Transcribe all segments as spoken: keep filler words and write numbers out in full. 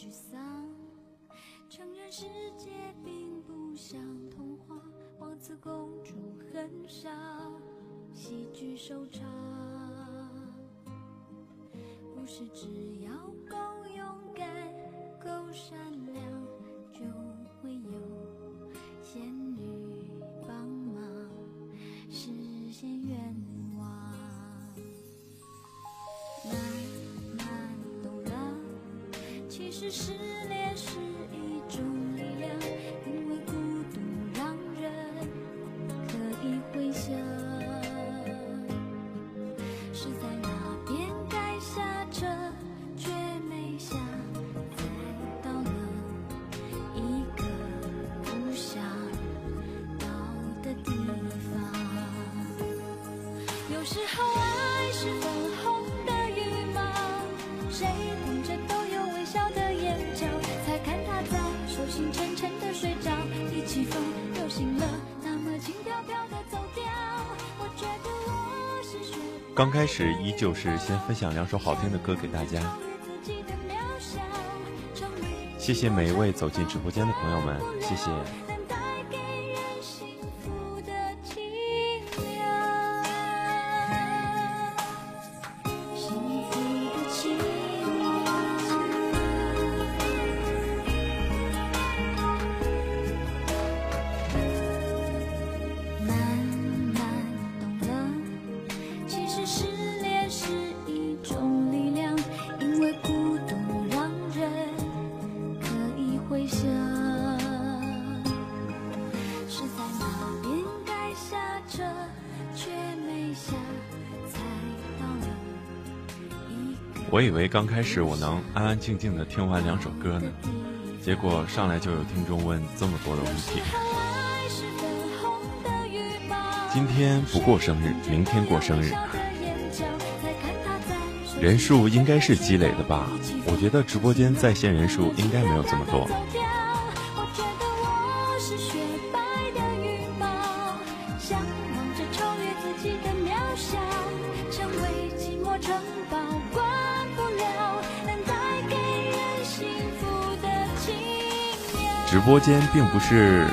沮丧，承认世界并不像童话，王子公主很少喜剧收场。不是只要够勇敢够善良，就会有仙女帮忙实现愿望。慢慢懂了，其实失恋是一种力量，因为孤独让人可以回想。 有时候，爱是粉红的羽毛，谁捧着都有微笑的眼角。才看它在手心沉沉的睡着，一起风又醒了，那么轻飘飘的走掉。我觉得我是雪。刚开始依旧是先分享两首好听的歌给大家。谢谢每一位走进直播间的朋友们，谢谢。 我以为刚开始我能安安静静的听完两首歌呢，结果上来就有听众问这么多的问题。今天不过生日，明天过生日，人数应该是积累的吧？我觉得直播间在线人数应该没有这么多。直播间并不是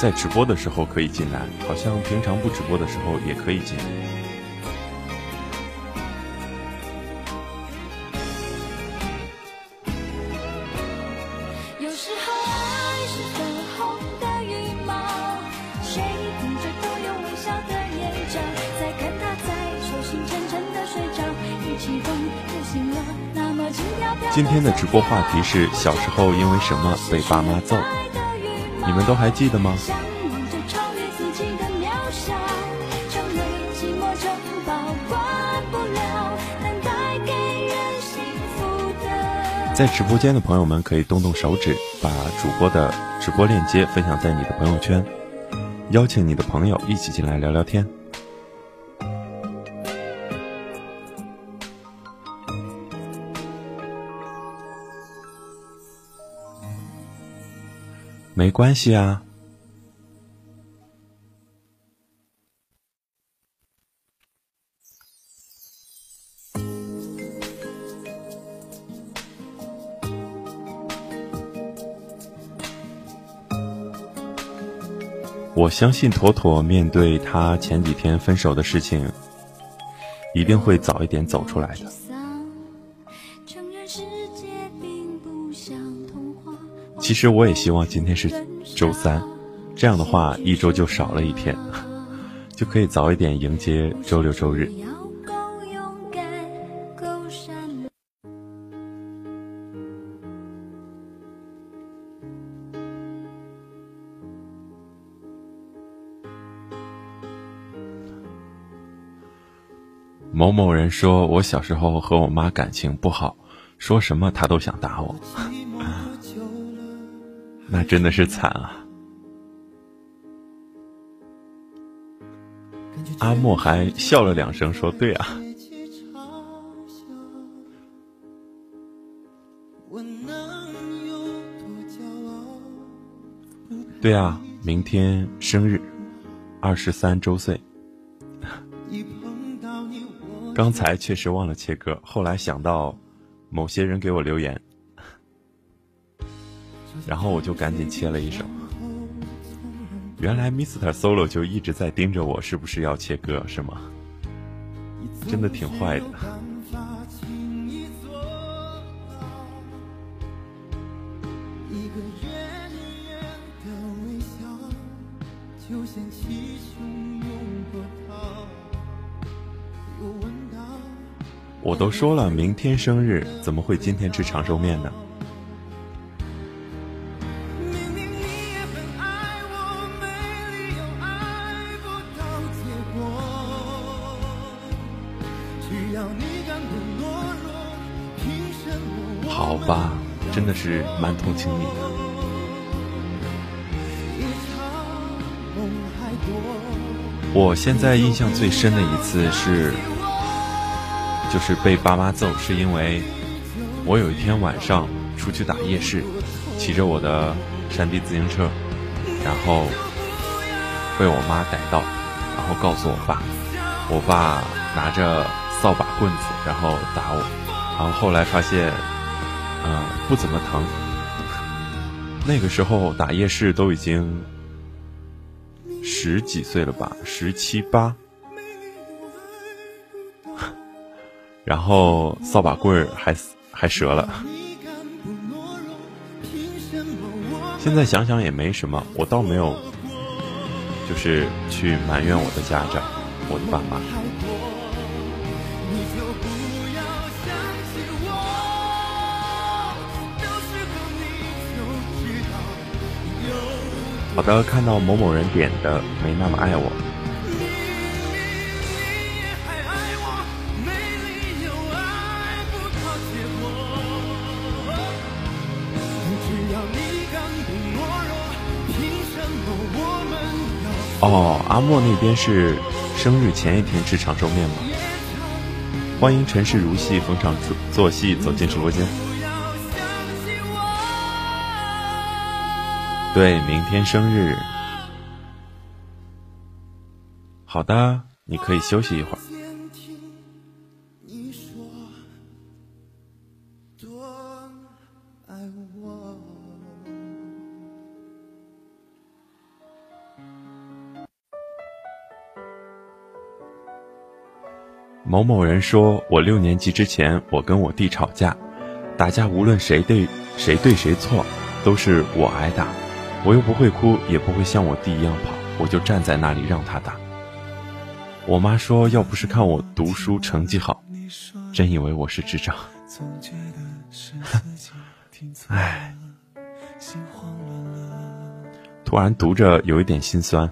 在直播的时候可以进来，好像平常不直播的时候也可以进来。有时候爱是粉红的羽毛，谁捧着都有微笑的眼角。再看它在手心沉沉的睡着，一起风就醒了，那么轻飘飘。今天的直播话题是小时候因为什么被爸妈揍。 你们都还记得吗？在直播间的朋友们可以动动手指，把主播的直播链接分享在你的朋友圈，邀请你的朋友一起进来聊聊天。 没关系啊。我相信妥妥面对他前几天分手的事情，一定会早一点走出来的。 其实我也希望今天是周三，这样的话一周就少了一天，就可以早一点迎接周六周日。某某人说，我小时候和我妈感情不好，说什么她都想打我。 那真的是惨啊！阿莫还笑了两声，说：“对啊。”对啊，明天生日，二十三周岁。刚才确实忘了切歌，后来想到某些人给我留言。然后我就赶紧切了一首。原来 Mister Solo 就一直在盯着我是不是要切歌，是吗？真的挺坏的。我都说了明天生日，怎么会今天吃长寿面呢？好吧，真的是蛮同情你的。我现在印象最深的一次是就是被爸妈揍，是因为我有一天晚上出去打夜市，骑着我的山地自行车，然后被我妈逮到，然后告诉我爸，我爸拿着扫把棍子然后打我，然后后来发现嗯，不怎么疼。那个时候打夜市都已经十几岁了吧，十七八，然后扫把棍儿还还折了。现在想想也没什么，我倒没有就是去埋怨我的家长，我的爸妈。好的，看到某某人点的没那么爱我。哦，阿莫那边是生日前一天吃长寿面吗？欢迎尘世如戏，逢场作戏，走进直播间。对，明天生日。好的，你可以休息一会儿。某某人说，我六年级之前，我跟我弟吵架，打架无论谁对谁对谁错，都是我挨打，我又不会哭，也不会像我弟一样跑，我就站在那里让他打。我妈说，要不是看我读书成绩好，真以为我是智障。唉，突然读着有一点心酸。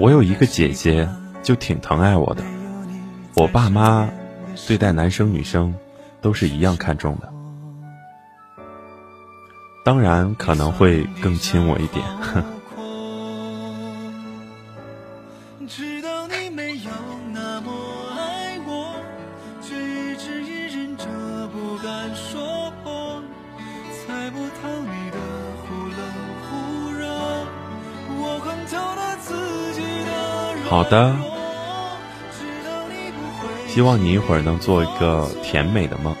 我有一个姐姐，就挺疼爱我的。我爸妈对待男生女生都是一样看重的，当然可能会更亲我一点。呵呵，好的，希望你一会儿能做一个甜美的梦，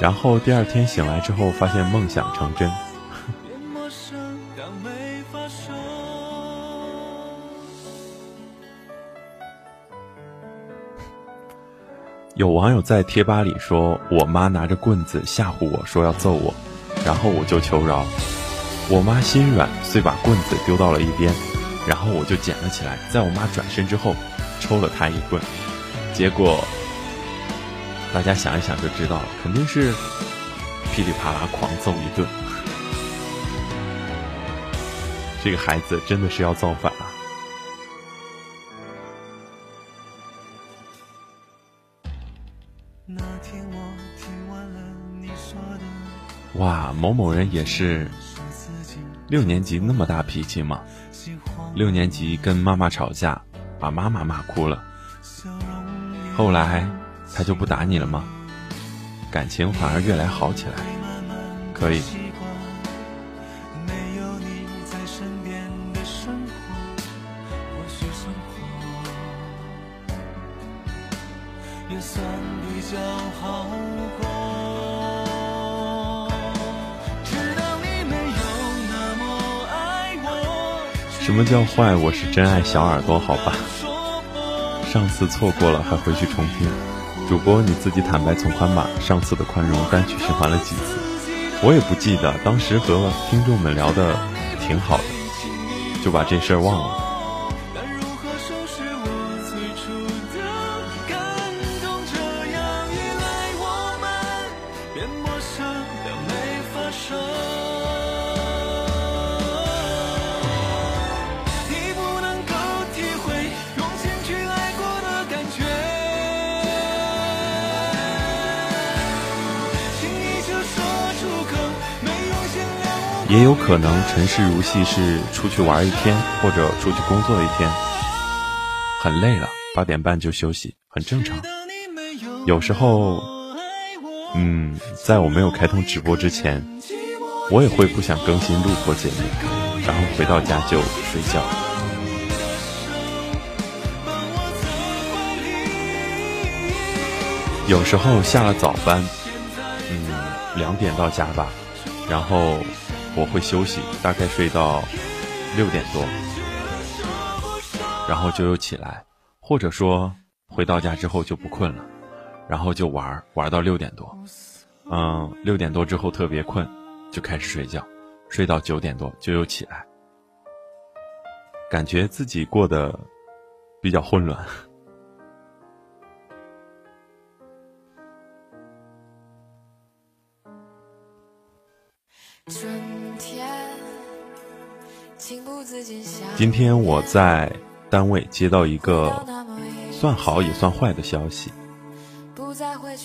然后第二天醒来之后发现梦想成真。有网友在贴吧里说，我妈拿着棍子吓唬我说要揍我，然后我就求饶，我妈心软，遂把棍子丢到了一边，然后我就捡了起来，在我妈转身之后抽了她一棍，结果大家想一想就知道了，肯定是噼里啪啦狂揍一顿。这个孩子真的是要造反啊。哇，某某人也是六年级那么大脾气吗？六年级跟妈妈吵架，把妈妈骂哭了，后来他就不打你了吗？感情反而越来好起来，可以。也算比较好过。知道你没有那么爱我。什么叫坏？我是真爱小耳朵，好吧。上次错过了还回去重听，主播你自己坦白从宽吧。上次的宽容单曲循环了几次，我也不记得，当时和听众们聊的挺好的，就把这事儿忘了。也有可能尘世如戏是出去玩一天或者出去工作一天，很累了八点半就休息，很正常。有时候嗯，在我没有开通直播之前，我也会不想更新录播节目，然后回到家就睡觉。有时候下了早班，嗯，两点到家吧，然后我会休息，大概睡到六点多，然后就又起来，或者说回到家之后就不困了，然后就玩玩到六点多，嗯，六点多之后特别困，就开始睡觉，睡到九点多就又起来，感觉自己过得比较混乱。今天我在单位接到一个算好也算坏的消息。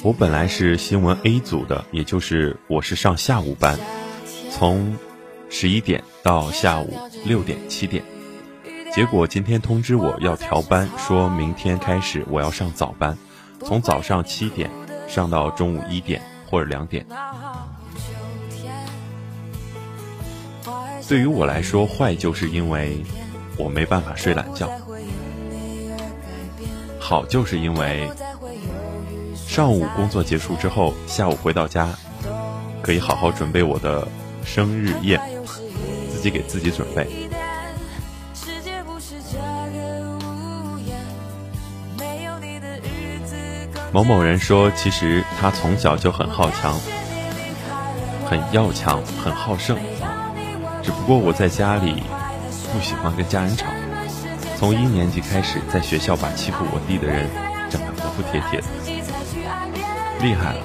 我本来是新闻 A 组的，也就是我是上下午班，从十一点到下午六点七点。结果今天通知我要调班，说明天开始我要上早班，从早上七点上到中午一点或者两点。对于我来说，坏就是因为我没办法睡懒觉，好就是因为上午工作结束之后，下午回到家可以好好准备我的生日宴，自己给自己准备。某某人说，其实他从小就很好强，很要强，很好胜，只不过我在家里不喜欢跟家人吵，从一年级开始在学校把欺负我弟的人整得服服帖帖的，厉害了。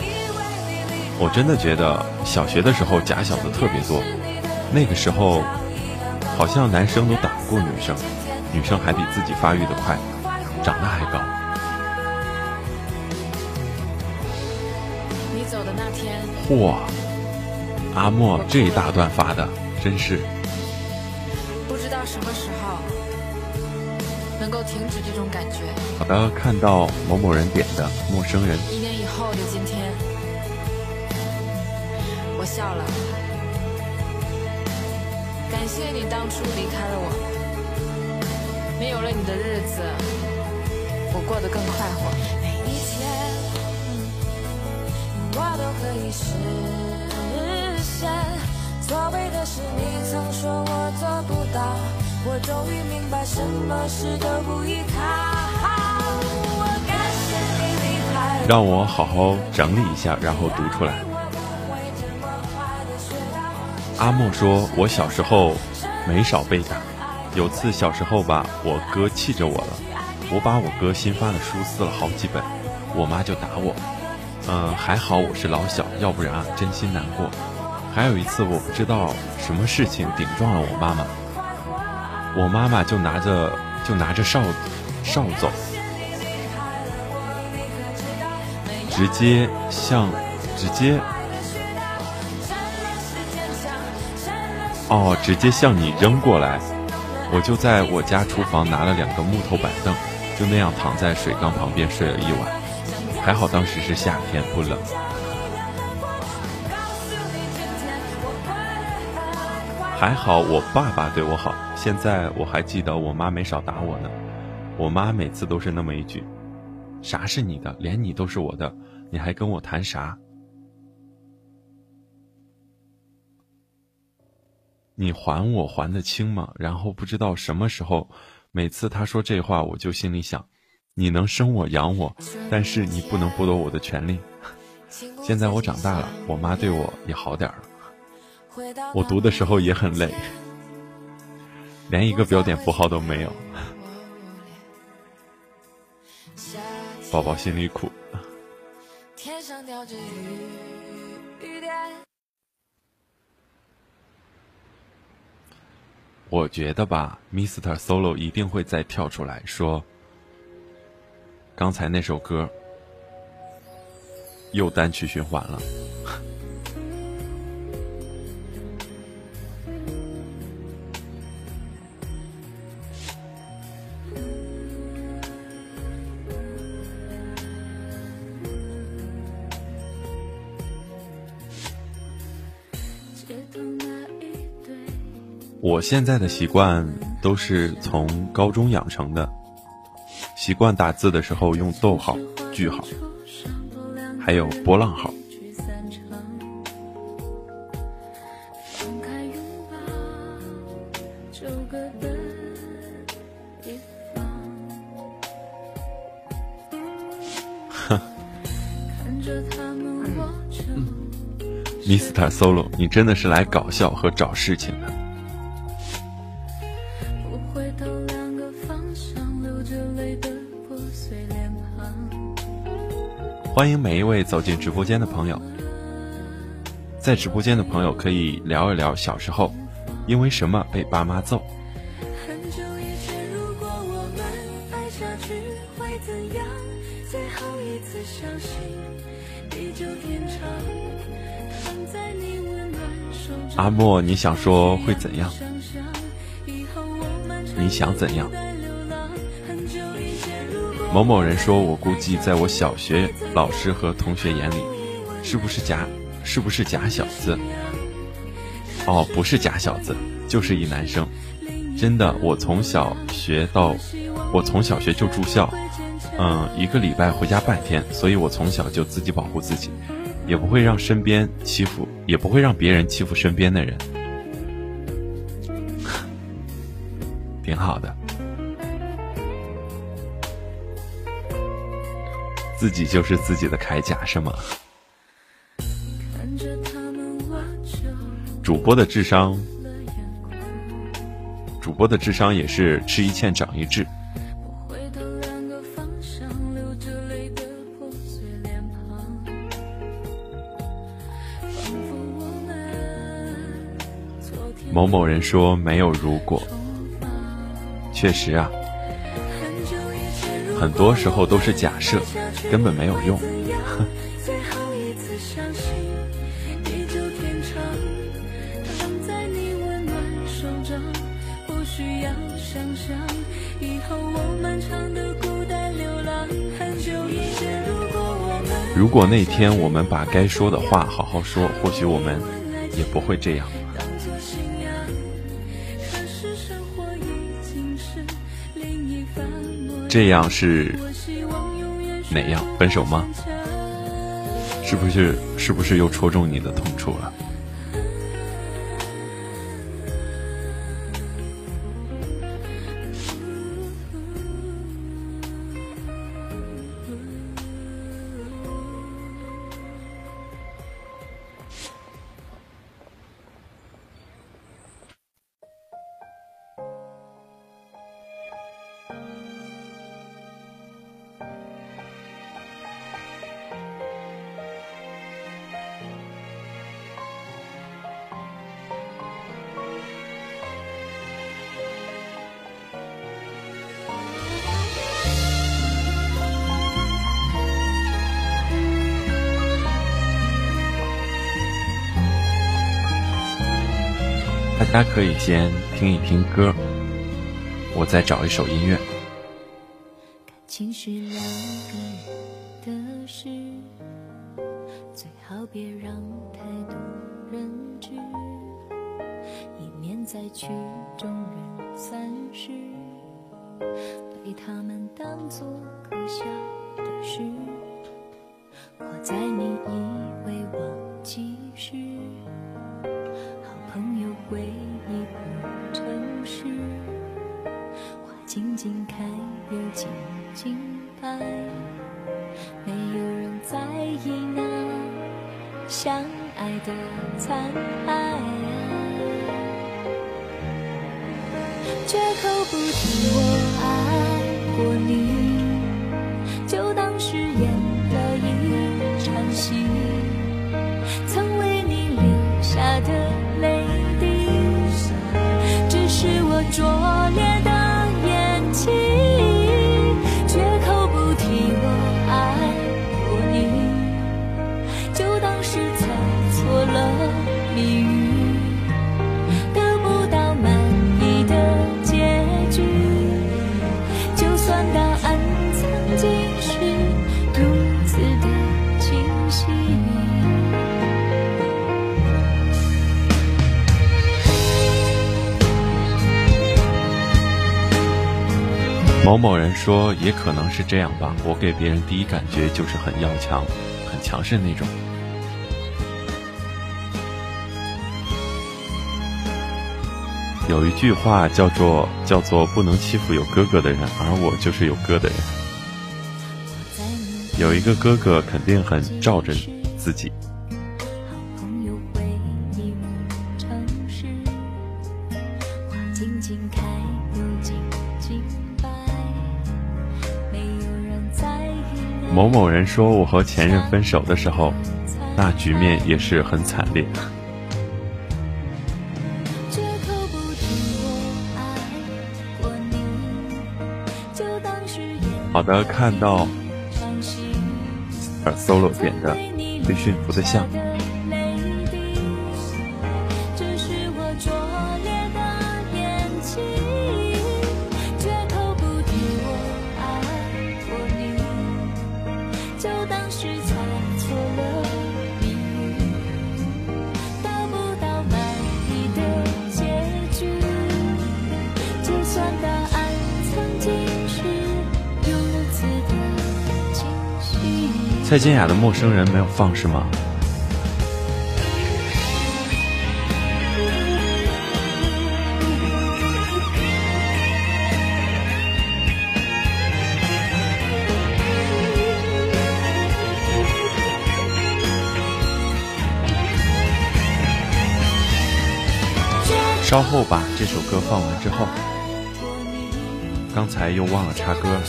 我真的觉得小学的时候假小子特别多，那个时候好像男生都打不过女生，女生还比自己发育得快，长得还高。你走的那天，嚯，阿莫这一大段发的真是不知道什么时候能够停止这种感觉。好的，看到某某人点的陌生人，一年以后的今天我笑了，感谢你当初离开了我，没有了你的日子我过得更快活，每一天我都可以实现，所谓的事你曾说我做不到，我终于明白什么事都不依靠。我感谢你离开，让我好好整理一下然后读出来。阿莫说，我小时候没少被打，有次小时候吧，我哥气着我了，我把我哥新发的书撕了好几本，我妈就打我，嗯，还好我是老小，要不然啊真心难过。还有一次我不知道什么事情顶撞了我妈妈，我妈妈就拿着就拿着扫扫帚直接向直接哦直接向你扔过来，我就在我家厨房拿了两个木头板凳，就那样躺在水缸旁边睡了一晚，还好当时是夏天不冷。还好我爸爸对我好，现在我还记得我妈没少打我呢，我妈每次都是那么一句，啥是你的？连你都是我的，你还跟我谈啥？你还我还得清吗？然后不知道什么时候，每次他说这话，我就心里想，你能生我养我，但是你不能剥夺我的权利。现在我长大了，我妈对我也好点了。我读的时候也很累，连一个标点符号都没有。宝宝心里苦。我觉得吧 ，Mister Solo 一定会再跳出来说，刚才那首歌又单曲循环了。我现在的习惯都是从高中养成的，习惯打字的时候用逗号、句号，还有波浪号。哼，Mister Solo， 你真的是来搞笑和找事情的。欢迎每一位走进直播间的朋友，在直播间的朋友可以聊一聊小时候因为什么被爸妈揍。阿莫，你想说会怎样？你想怎样？某某人说：“我估计，在我小学老师和同学眼里，是不是假，是不是假小子？哦，不是假小子，就是一男生。真的，我从小学到，我从小学就住校，嗯，一个礼拜回家半天，所以我从小就自己保护自己，也不会让身边欺负，也不会让别人欺负身边的人，挺好的。”自己就是自己的铠甲，是吗？主播的智商，主播的智商也是吃一堑长一智。某某人说没有如果，确实啊。很多时候都是假设，根本没有用。如果那天我们把该说的话好好说，或许我们也不会这样。这样是哪样？分手吗？是不是是不是又戳中你的痛处了？大家可以先听一听歌，我再找一首音乐。感情是两个人的事，最好别让太多人知，以免再曲终人散时，被他们当作可笑的事。时，我在你以为忘记时，好朋友回忆不诚实，花静静开又静静败，没有人在意那相爱的残骸，绝口不提我爱过你，就当是演了一场戏，曾为你流下的泪滴，只是我拙劣的演技，绝口不提我爱过你，就当是猜错了谜语，得不到满意的结局，就算答案曾经是如此的清晰。某某人说，也可能是这样吧，我给别人第一感觉就是很要强，很强势那种。有一句话叫做叫做不能欺负有哥哥的人，而我就是有哥的人。有一个哥哥肯定很罩着自己。某某人说，我和前任分手的时候，那局面也是很惨烈。好的，看到而 solo 点的被驯服的像，蔡健雅的陌生人没有放是吗？稍后吧，这首歌放完之后，刚才又忘了插歌了。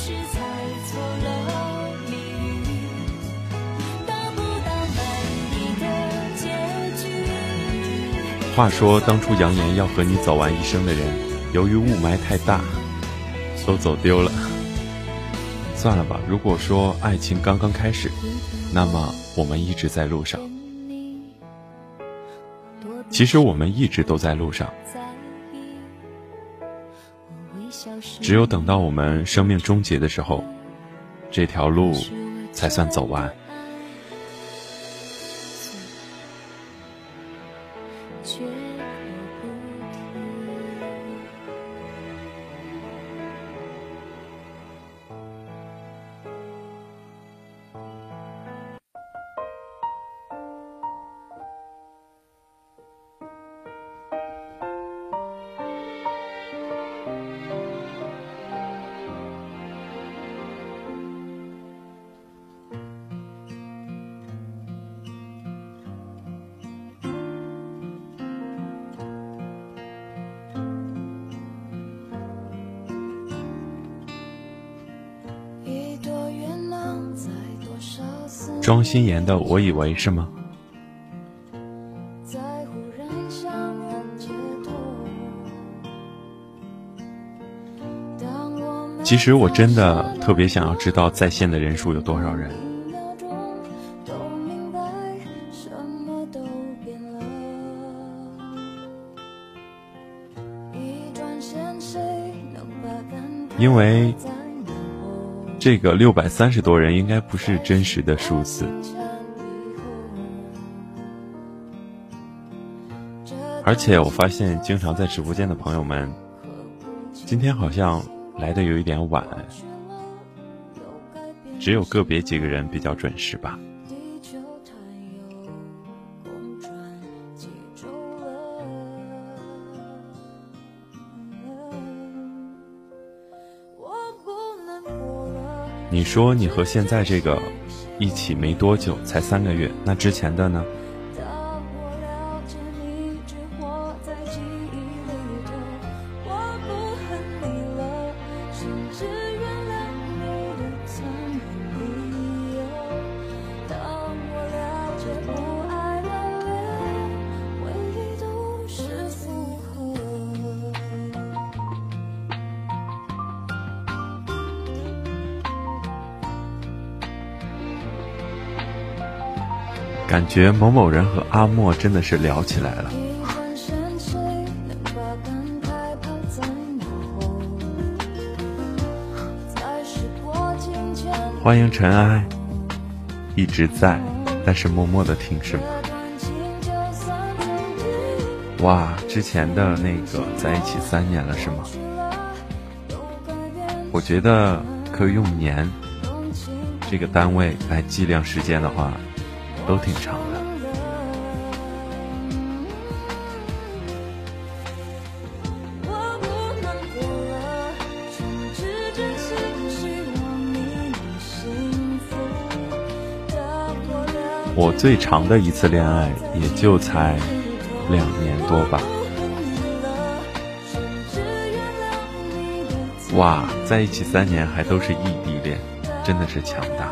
话说当初扬言要和你走完一生的人，由于雾霾太大都走丢了。算了吧，如果说爱情刚刚开始，那么我们一直在路上。其实我们一直都在路上，只有等到我们生命终结的时候，这条路才算走完。庄心妍的我以为是吗？其实我真的特别想要知道在线的人数有多少人。因为这个六百三十多人应该不是真实的数字，而且我发现经常在直播间的朋友们，今天好像来的有一点晚，只有个别几个人比较准时吧。你说你和现在这个一起没多久，才三个月，那之前的呢？感觉某某人和阿莫真的是聊起来了。欢迎尘埃，一直在，但是默默的听是吗？哇，之前的那个在一起三年了是吗？我觉得可以用年这个单位来计量时间的话，都挺长的。我最长的一次恋爱也就才两年多吧。哇，在一起三年还都是异地恋，真的是强大。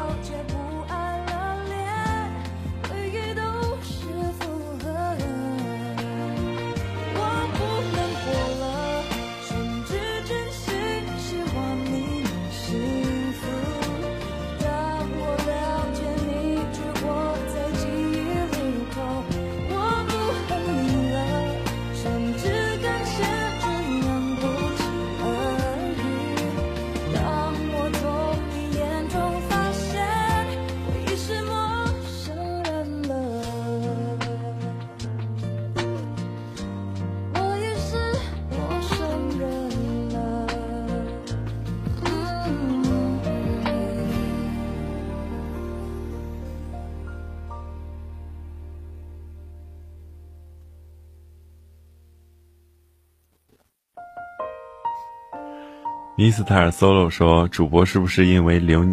伊斯塔尔 solo 说：“主播是不是因为流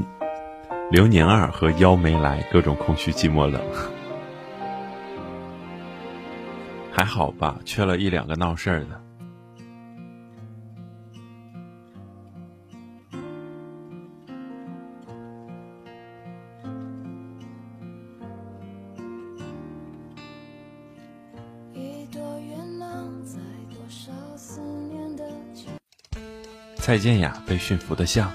流年二和妖没来，各种空虚、寂寞、冷？还好吧，缺了一两个闹事儿的。”蔡健雅被驯服的象，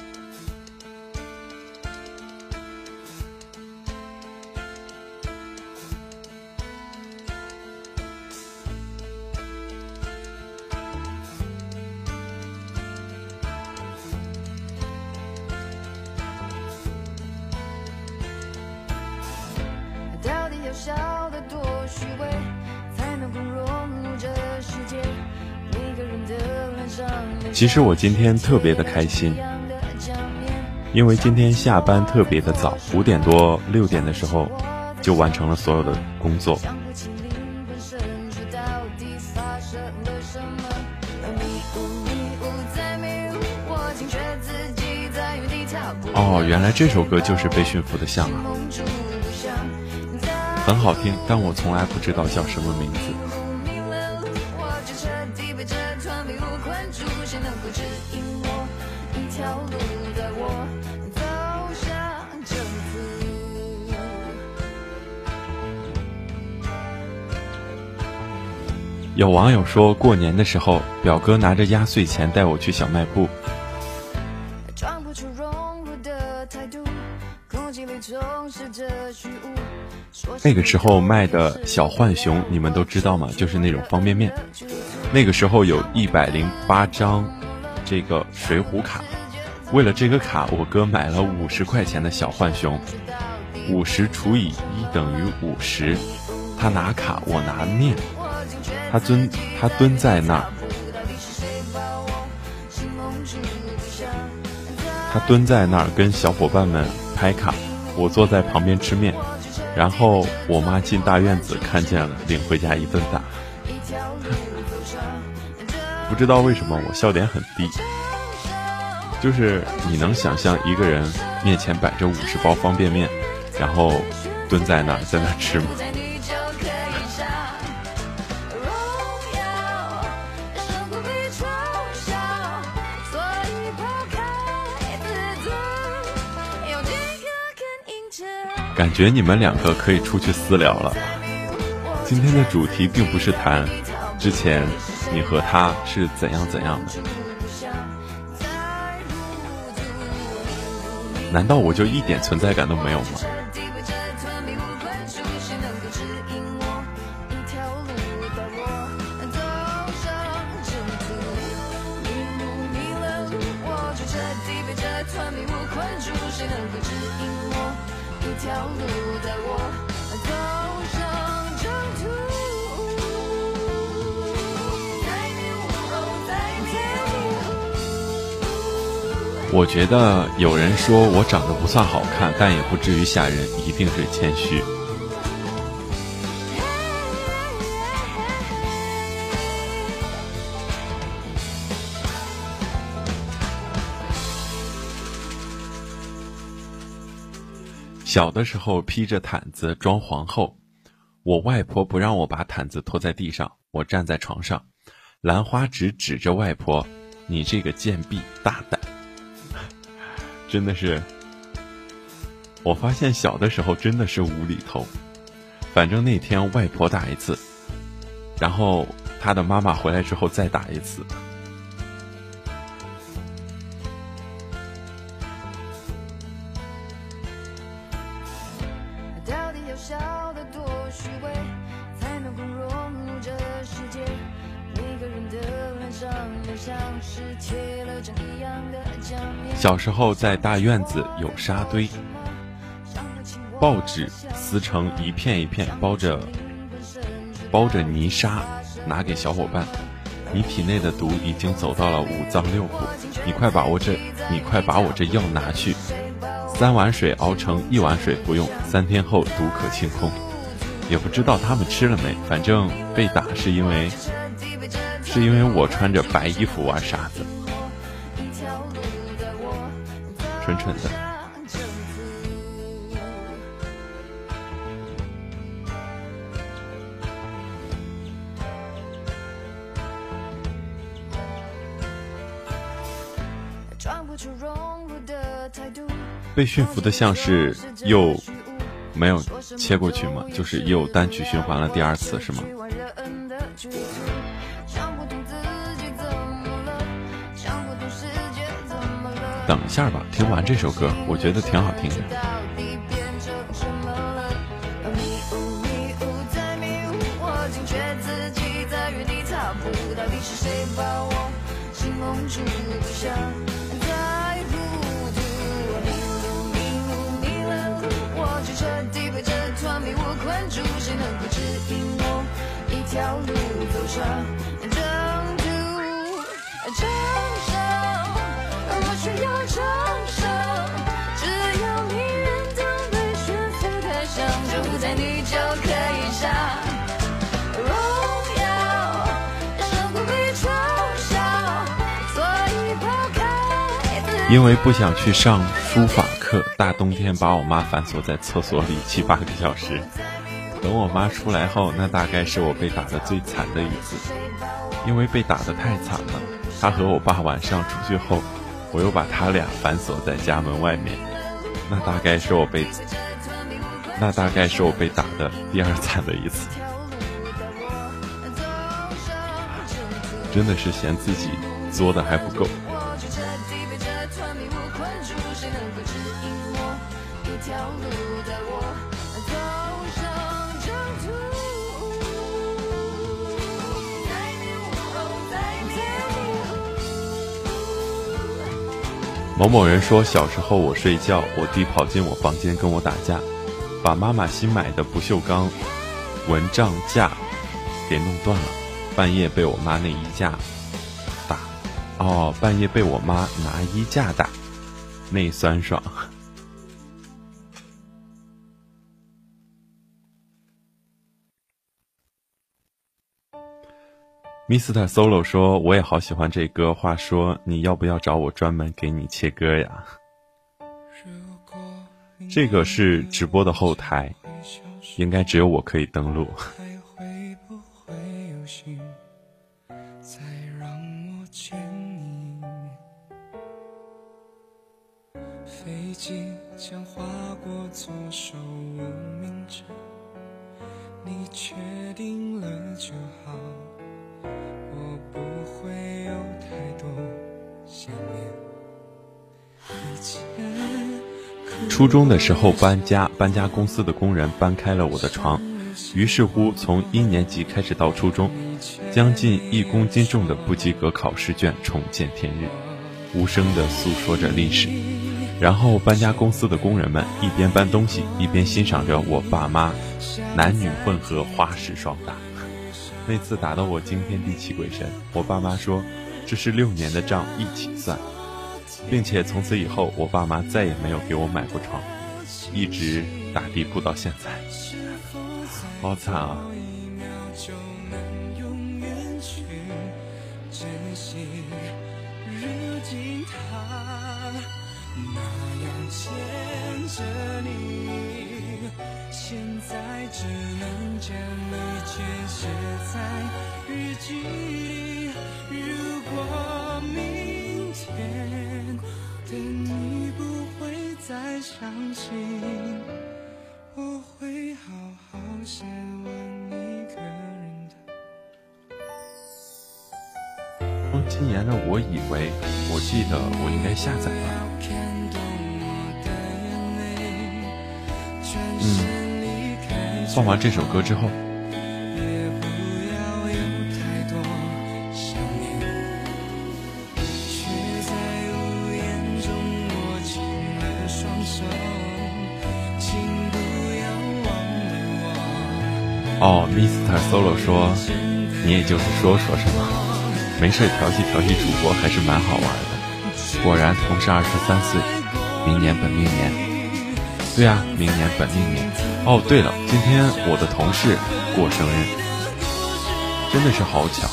到底要笑得多虚伪，才能够融入这世界。其实我今天特别的开心，因为今天下班特别的早，五点多六点的时候就完成了所有的工作。哦，原来这首歌就是被驯服的象啊，很好听，但我从来不知道叫什么名字。有网友说，过年的时候表哥拿着压岁钱带我去小卖部，那个时候卖的小浣熊你们都知道吗？就是那种方便面，那个时候有一百零八张这个水浒卡，为了这个卡我哥买了五十块钱的小浣熊，五十除以一等于五十，他拿卡我拿面，他蹲他蹲在那儿，他蹲在那儿跟小伙伴们拍卡，我坐在旁边吃面，然后我妈进大院子看见了，领回家一顿打。不知道为什么我笑点很低，就是你能想象一个人面前摆着五十包方便面，然后蹲在那儿在那儿吃吗？感觉你们两个可以出去私聊了。今天的主题并不是谈之前你和他是怎样怎样的。难道我就一点存在感都没有吗？我觉得有人说我长得不算好看，但也不至于吓人，一定是谦虚。小的时候披着毯子装皇后，我外婆不让我把毯子拖在地上，我站在床上，兰花指指着外婆：“你这个贱婢，大胆！”真的是，我发现小的时候真的是无厘头。反正那天外婆打一次，然后她的妈妈回来之后再打一次。小时候在大院子有沙堆，报纸撕成一片一片，包着包着泥沙，拿给小伙伴。你体内的毒已经走到了五脏六腑，你快把我这你快把我这药拿去。三碗水熬成一碗水不用，三天后毒可清空。也不知道他们吃了没，反正被打是因为是因为我穿着白衣服玩沙子。蠢蠢的。被驯服的像是又没有切过去吗？就是又单曲循环了第二次是吗？等一下吧，听完这首歌，我觉得挺好听的。因为不想去上书法课，大冬天把我妈反锁在厕所里七八个小时。等我妈出来后，那大概是我被打得最惨的一次，因为被打得太惨了。她和我爸晚上出去后，我又把他俩反锁在家门外面，那大概是我被那大概是我被打的第二惨的一次。真的是嫌自己作的还不够。某某人说，小时候我睡觉，我弟跑进我房间跟我打架，把妈妈新买的不锈钢蚊帐架给弄断了，半夜被我妈那衣架打，哦，半夜被我妈拿衣架打，那酸爽。Mister Solo 说：“我也好喜欢这歌，话说你要不要找我专门给你切歌呀？”这个是直播的后台，应该只有我可以登录。初中的时候搬家，搬家公司的工人搬开了我的床，于是乎从一年级开始到初中，将近一公斤重的不及格考试卷重见天日，无声地诉说着历史。然后搬家公司的工人们一边搬东西，一边欣赏着我爸妈男女混合花式双打。那次打得我惊天地泣鬼神，我爸妈说这是六年的账一起算，并且从此以后我爸妈再也没有给我买过床，一直打地铺到现在。好惨啊。等你不会再伤心，我会好好写完一个人的。光今年的我以为，我记得我应该下载吧。嗯，放完这首歌之后。哦 ，Mister Solo 说，你也就是说说什么，没事调戏调戏主播还是蛮好玩的。果然同是二十三岁，明年本命年。对啊，明年本命年。哦，对了，今天我的同事过生日，真的是好巧。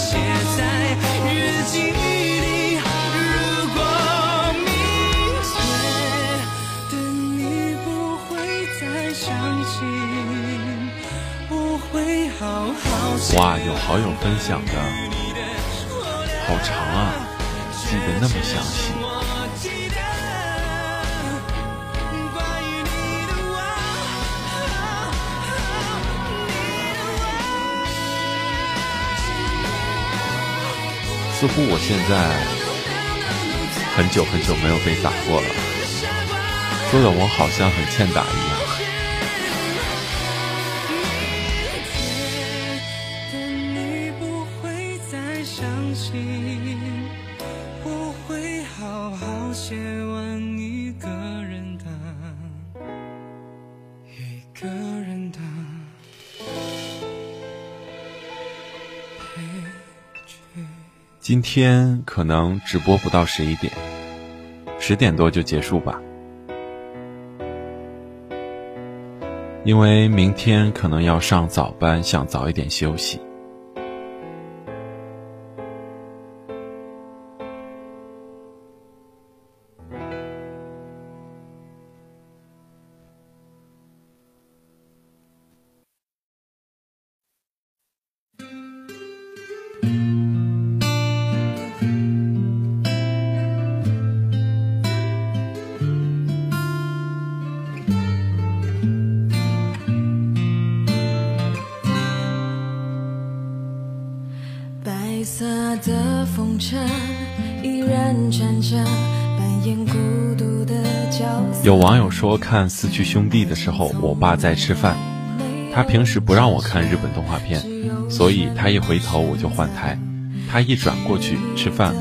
写在日记里，如果明天等你不会再伤心，我会好好。哇，有好友分享的好长啊，记得那么详细。似乎我现在很久很久没有被打过了，说的我好像很欠打一样。今天可能直播不到十一点，十点多就结束吧，因为明天可能要上早班，想早一点休息。有网友说，看《四驱兄弟》的时候，我爸在吃饭。他平时不让我看日本动画片，所以他一回头我就换台。他一转过去吃饭，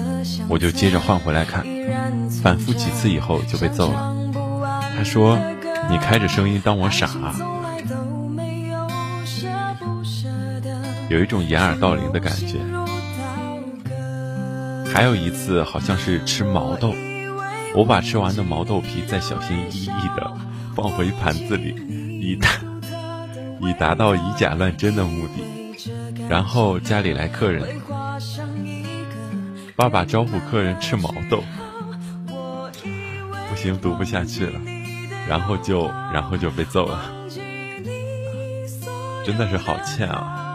我就接着换回来看，反复几次以后就被揍了。他说：“你开着声音当我傻啊！”有一种掩耳盗铃的感觉。还有一次好像是吃毛豆，我把吃完的毛豆皮再小心翼翼地放回盘子里，以达以达到以假乱真的目的。然后家里来客人，爸爸招呼客人吃毛豆，不行，读不下去了，然后就然后就被揍了。真的是好欠啊！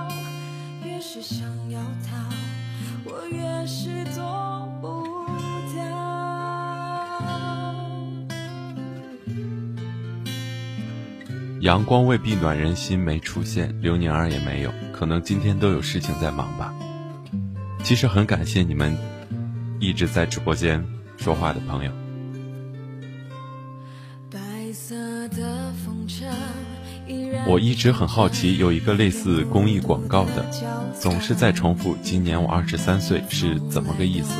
阳光未必暖人心，没出现，刘宁儿也没有，可能今天都有事情在忙吧。其实很感谢你们一直在直播间说话的朋友。我一直很好奇，有一个类似公益广告的，总是在重复今年我二十三岁是怎么个意思？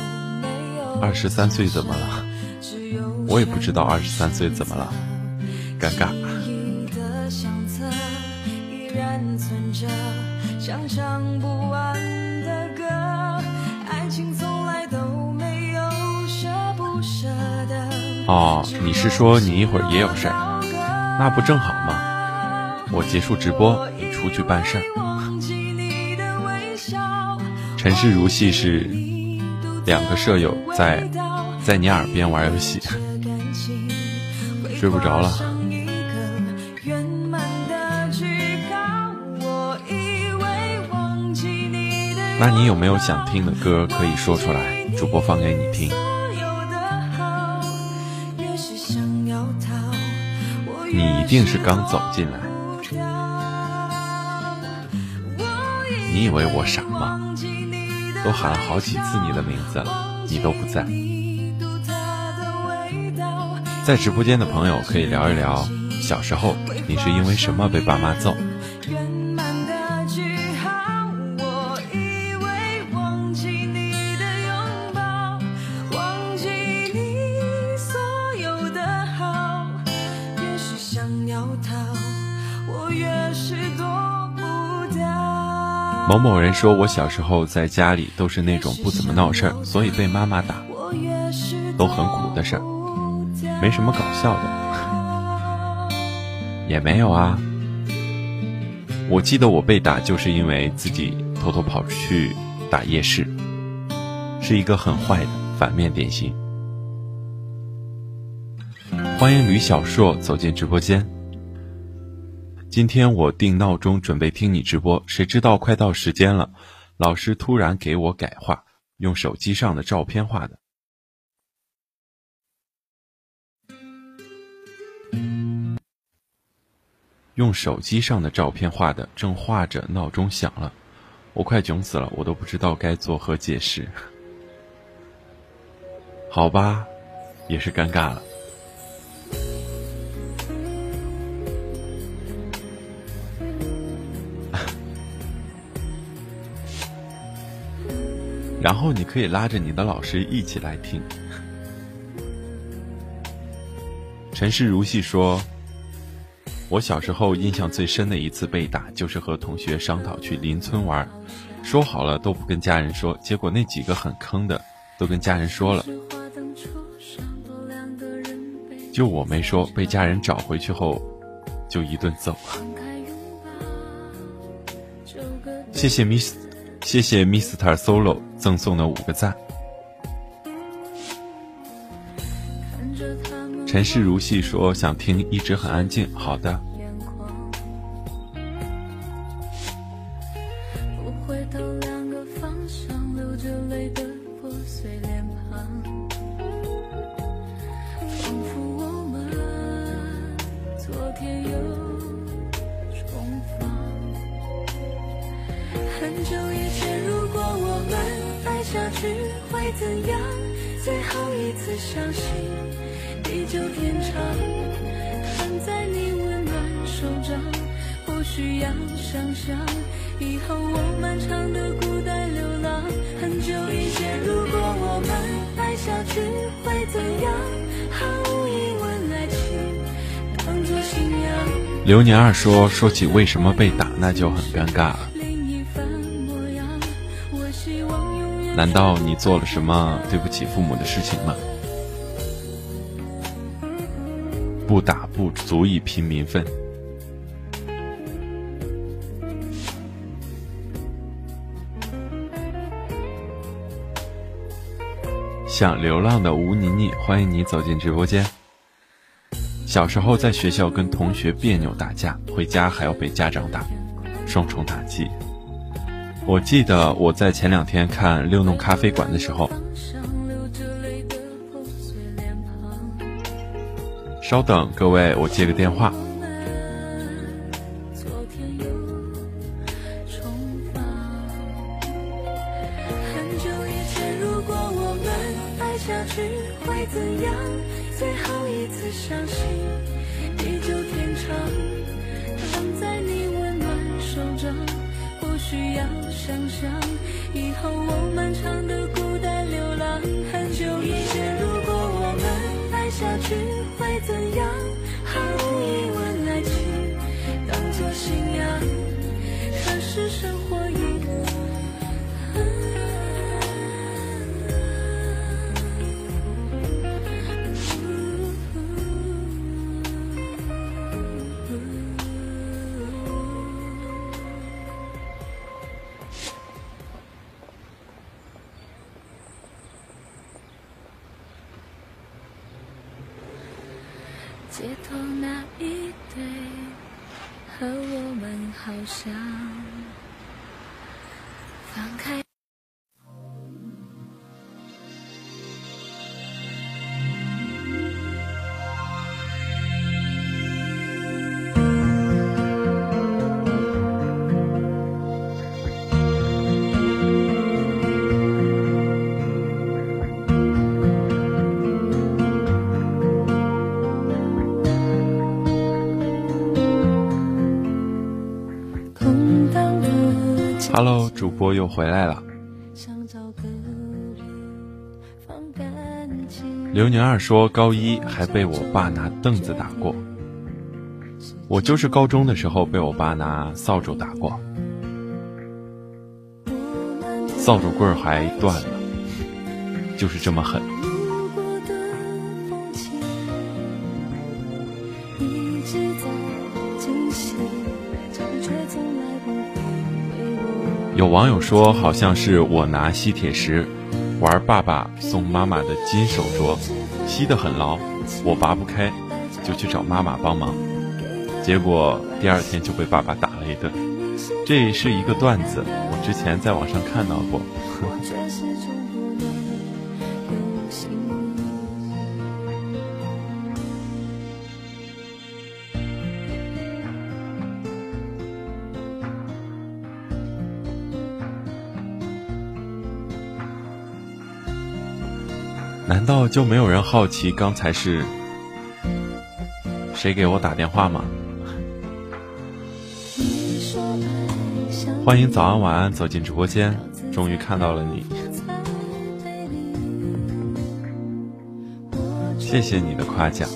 二十三岁怎么了？我也不知道二十三岁怎么了，尴尬。存着像唱不完的歌，爱情从来都没有舍不舍得。哦，你是说你一会儿也有事儿？那不正好吗？我结束直播，你出去办事儿。陈世如戏是两个舍友在在你耳边玩游戏，睡不着了。那你有没有想听的歌可以说出来，主播放给你听。你一定是刚走进来，你以为我傻吗？都喊了好几次你的名字了，你都不在。在直播间的朋友可以聊一聊，小时候你是因为什么被爸妈揍？某某人说，我小时候在家里都是那种不怎么闹事儿，所以被妈妈打，都很苦的事儿，没什么搞笑的。也没有啊，我记得我被打就是因为自己偷偷跑去打夜市，是一个很坏的反面典型。欢迎吕小硕走进直播间。今天我定闹钟准备听你直播，谁知道快到时间了，老师突然给我改画，用手机上的照片画的。用手机上的照片画的，正画着闹钟响了，我快窘死了，我都不知道该作何解释。好吧，也是尴尬了。然后你可以拉着你的老师一起来听。陈世如戏说，我小时候印象最深的一次被打，就是和同学商讨去邻村玩，说好了都不跟家人说，结果那几个很坑的都跟家人说了，就我没说，被家人找回去后就一顿揍了。谢谢 Miss。谢谢 Mister Solo 赠送的五个赞。陈世如戏说想听一直很安静，好的。需要想象，以后我漫长的古代流浪。很久以前，如果我们爱下去会怎样？毫无疑问，爱情当作信仰。流年二说，说起为什么被打，那就很尴尬了。难道你做了什么对不起父母的事情吗？不打不足以平民愤。想流浪的吴妮妮，欢迎你走进直播间。小时候在学校跟同学别扭打架，回家还要被家长打，双重打击。我记得我在前两天看《六弄咖啡馆》的时候，稍等各位，我接个电话。街头那一对和我们好像，放开Hello， 主播又回来了。刘宁二说，高一还被我爸拿凳子打过。我就是高中的时候被我爸拿扫帚打过，扫帚棍还断了，就是这么狠。有网友说，好像是我拿吸铁石玩爸爸送妈妈的金手镯，吸得很牢，我拔不开，就去找妈妈帮忙，结果第二天就被爸爸打了一顿。这是一个段子，我之前在网上看到过。难道就没有人好奇刚才是谁给我打电话吗？欢迎早安晚安走进直播间，终于看到了你，谢谢你的夸奖。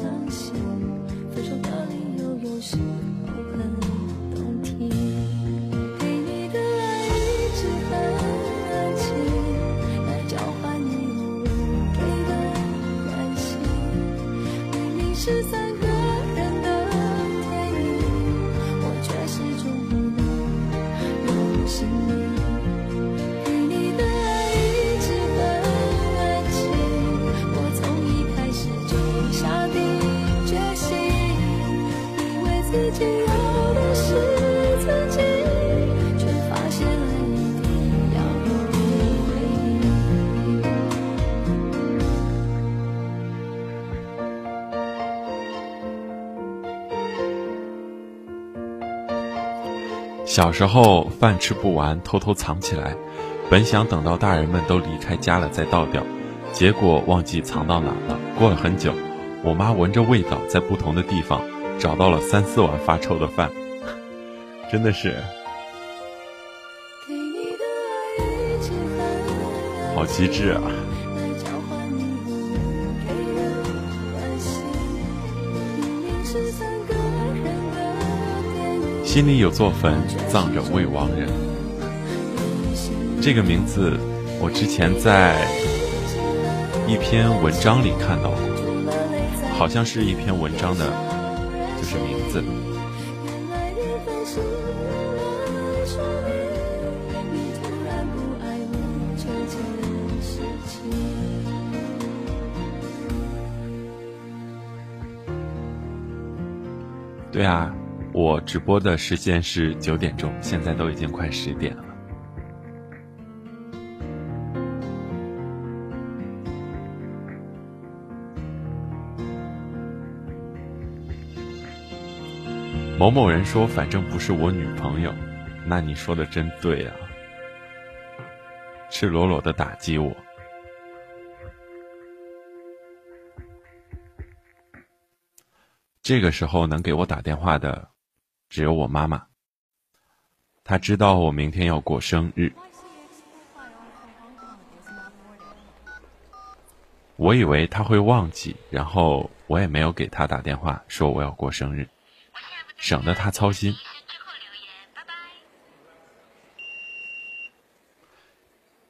小时候饭吃不完偷偷藏起来，本想等到大人们都离开家了再倒掉，结果忘记藏到哪了。过了很久，我妈闻着味道在不同的地方找到了三四碗发臭的饭，真的是好极致啊。心里有座坟，葬着未亡人。这个名字我之前在一篇文章里看到过，好像是一篇文章的就是名字。对啊，我直播的时间是九点钟，现在都已经快十点了。某某人说反正不是我女朋友，那你说的真对啊，赤裸裸的打击我。这个时候能给我打电话的只有我妈妈，她知道我明天要过生日。我以为她会忘记，然后我也没有给她打电话说我要过生日，省得她操心。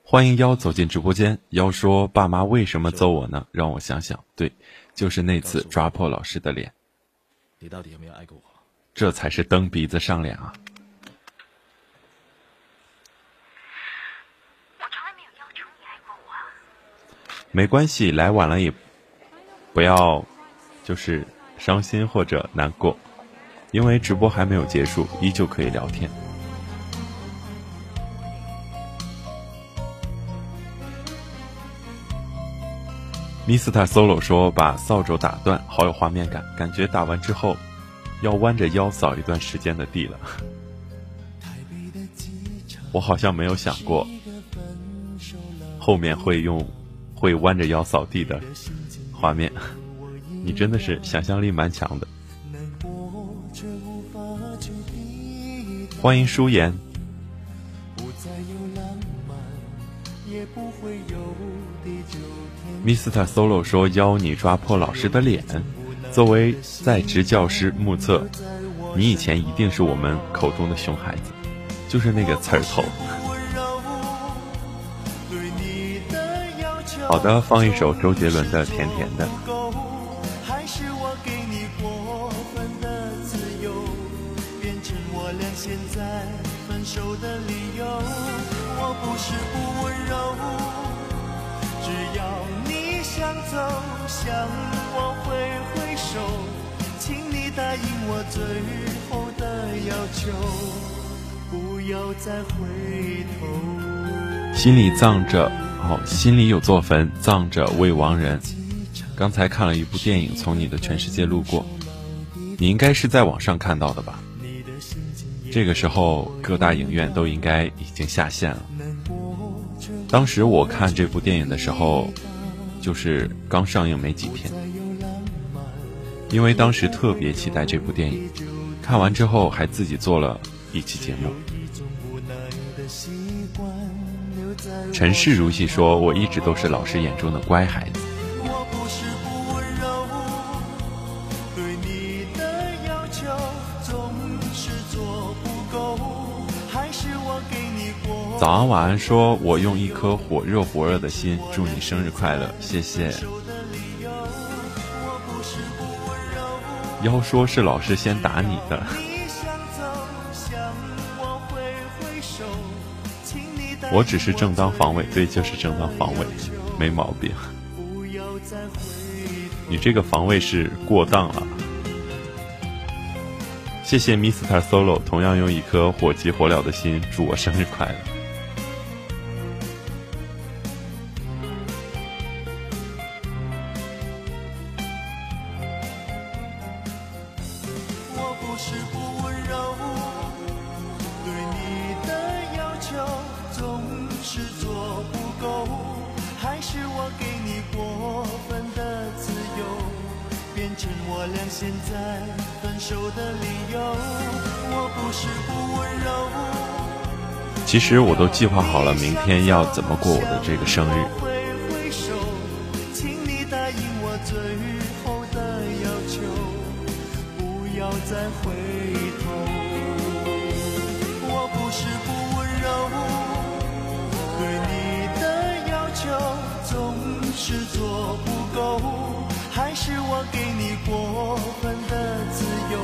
欢迎妖走进直播间，妖说爸妈为什么揍我呢？让我想想，对，就是那次抓破老师的脸。你到底有没有爱过我？这才是蹬鼻子上脸啊！我从来没有要求你爱过我啊。没关系，来晚了也不要就是伤心或者难过，因为直播还没有结束，依旧可以聊天。Mister Solo 说把扫帚打断，好有画面感，感觉打完之后要弯着腰扫一段时间的地了。我好像没有想过后面会用会弯着腰扫地的画面。你真的是想象力蛮强的。欢迎舒言。Mister Solo 说邀你抓破老师的脸。作为在职教师，目测你以前一定是我们口中的熊孩子，就是那个刺儿头。好的，放一首周杰伦的《甜甜的》。向我挥挥手，请你答应我最后的要求，不要再回头。心里葬着，哦，心里有座坟，葬着未亡人。刚才看了一部电影《从你的全世界路过》，你应该是在网上看到的吧？这个时候各大影院都应该已经下线了。当时我看这部电影的时候，就是刚上映没几天，因为当时特别期待这部电影，看完之后还自己做了一期节目。陈世如戏说我一直都是老师眼中的乖孩子。早安晚安说我用一颗火热火热的心祝你生日快乐，谢谢。要说是老师先打你的。我只是正当防卫，对，就是正当防卫，没毛病。你这个防卫是过当了。谢谢 Mister Solo 同样用一颗火急火燎的心祝我生日快乐。现在分手的理由，我不是不其实我都计划好了明天要怎么过我的这个生日。我不是不温柔，对你的要求总是做不够，还是我给你过分的自由，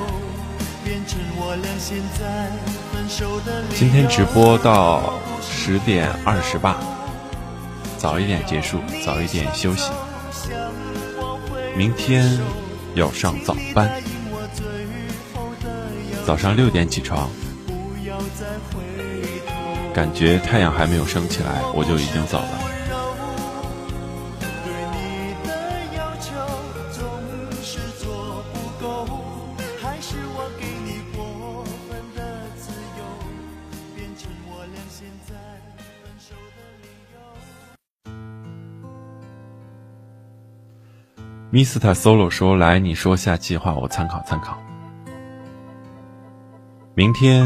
变成我俩现在分手的理由。今天直播到十点二十八，早一点结束，早一点休息。明天要上早班，早上六点起床。感觉太阳还没有升起来，我就已经走了。Mister Solo 说：“来，你说下计划，我参考参考。明天。”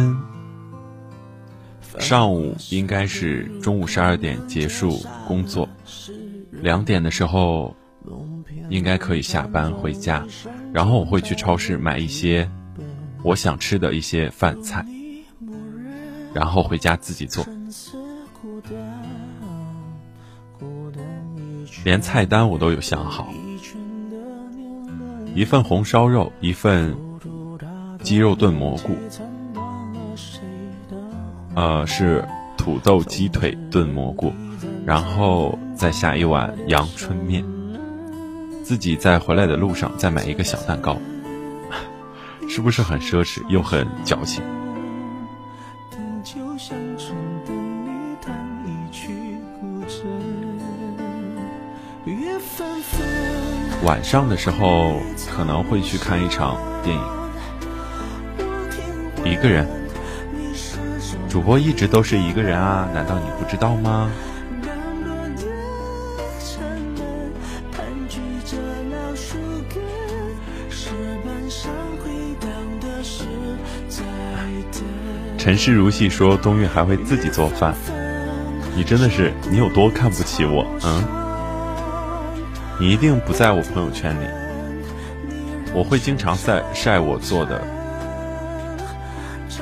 上午应该是中午十二点结束工作，两点的时候应该可以下班回家，然后我会去超市买一些我想吃的一些饭菜，然后回家自己做。连菜单我都有想好，一份红烧肉，一份鸡肉炖蘑菇。呃，是土豆鸡腿炖蘑菇，然后再下一碗阳春面，自己在回来的路上再买一个小蛋糕，是不是很奢侈又很矫情？晚上的时候可能会去看一场电影，一个人。主播一直都是一个人啊，难道你不知道吗？陈世如戏说冬月还会自己做饭，你真的是，你有多看不起我？嗯，你一定不在我朋友圈里，我会经常晒晒我做的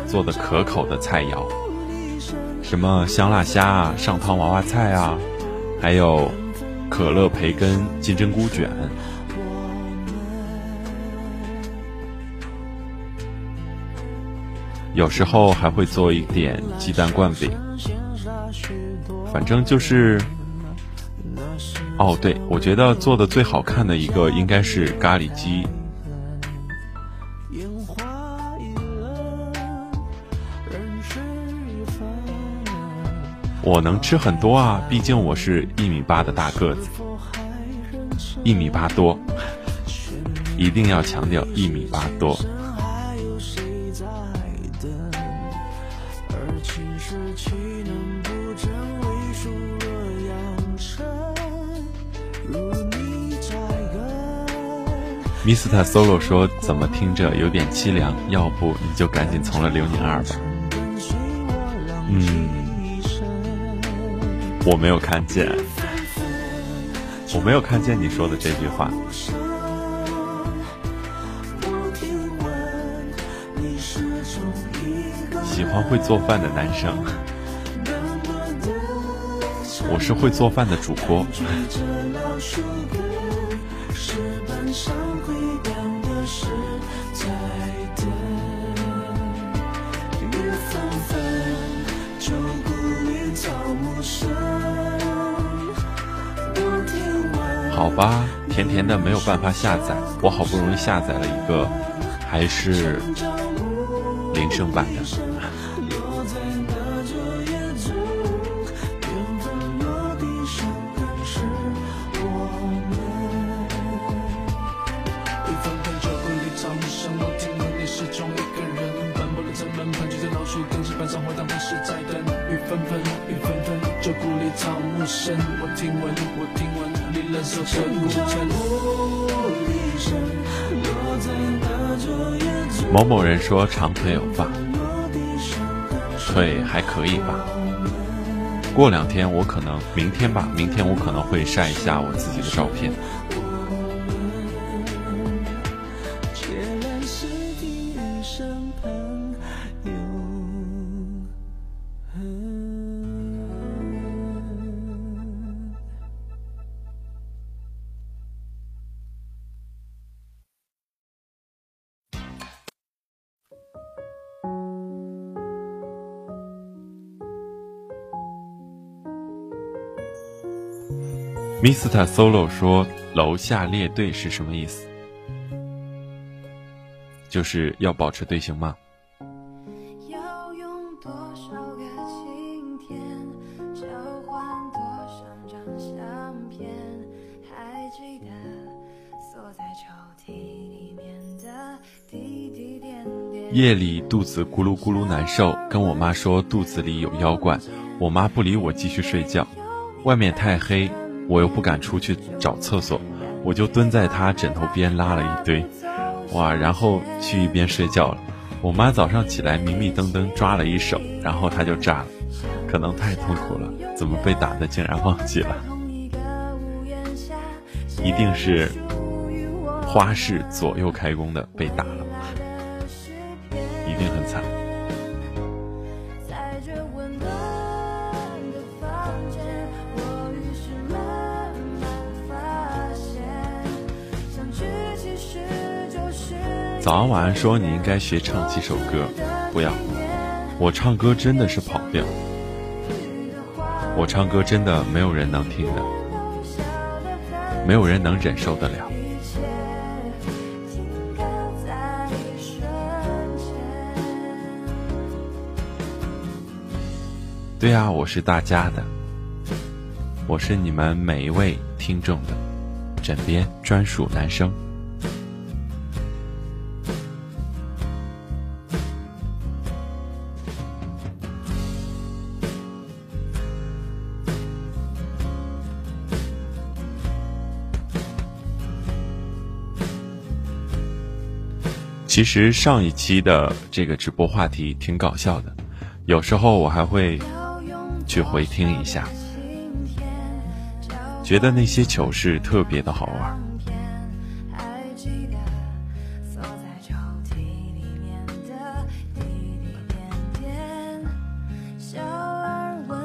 做的可口的菜肴，什么香辣虾啊，上汤娃娃菜啊，还有可乐培根金针菇卷。有时候还会做一点鸡蛋灌饼，反正就是……哦，对，我觉得做的最好看的一个应该是咖喱鸡。我能吃很多啊，毕竟我是一米八的大个子，一米八多，一定要强调一米八多。Mister Solo 说：“怎么听着有点凄凉？要不你就赶紧从了流年二吧。”嗯。我没有看见，我没有看见你说的这句话。喜欢会做饭的男生，我是会做饭的主播。好吧，甜甜的没有办法下载，我好不容易下载了一个，还是铃声版的。某某人说长腿欧巴，腿还可以吧。过两天我可能明天吧明天我可能会晒一下我自己的照片。Mister Solo 说：“楼下列队是什么意思？就是要保持队形吗？”夜里肚子咕噜咕噜难受，跟我妈说肚子里有妖怪，我妈不理我，继续睡觉。外面太黑。我又不敢出去找厕所，我就蹲在他枕头边拉了一堆，哇，然后去一边睡觉了。我妈早上起来迷迷瞪瞪抓了一手，然后他就炸了，可能太痛苦了，怎么被打的竟然忘记了，一定是花市左右开工的被打了，一定很惨。早安晚安说你应该学唱几首歌，不要，我唱歌真的是跑调，我唱歌真的没有人能听的，没有人能忍受得了。对啊，我是大家的，我是你们每一位听众的枕边专属男生。其实上一期的这个直播话题挺搞笑的，有时候我还会去回听一下，觉得那些糗事特别的好玩。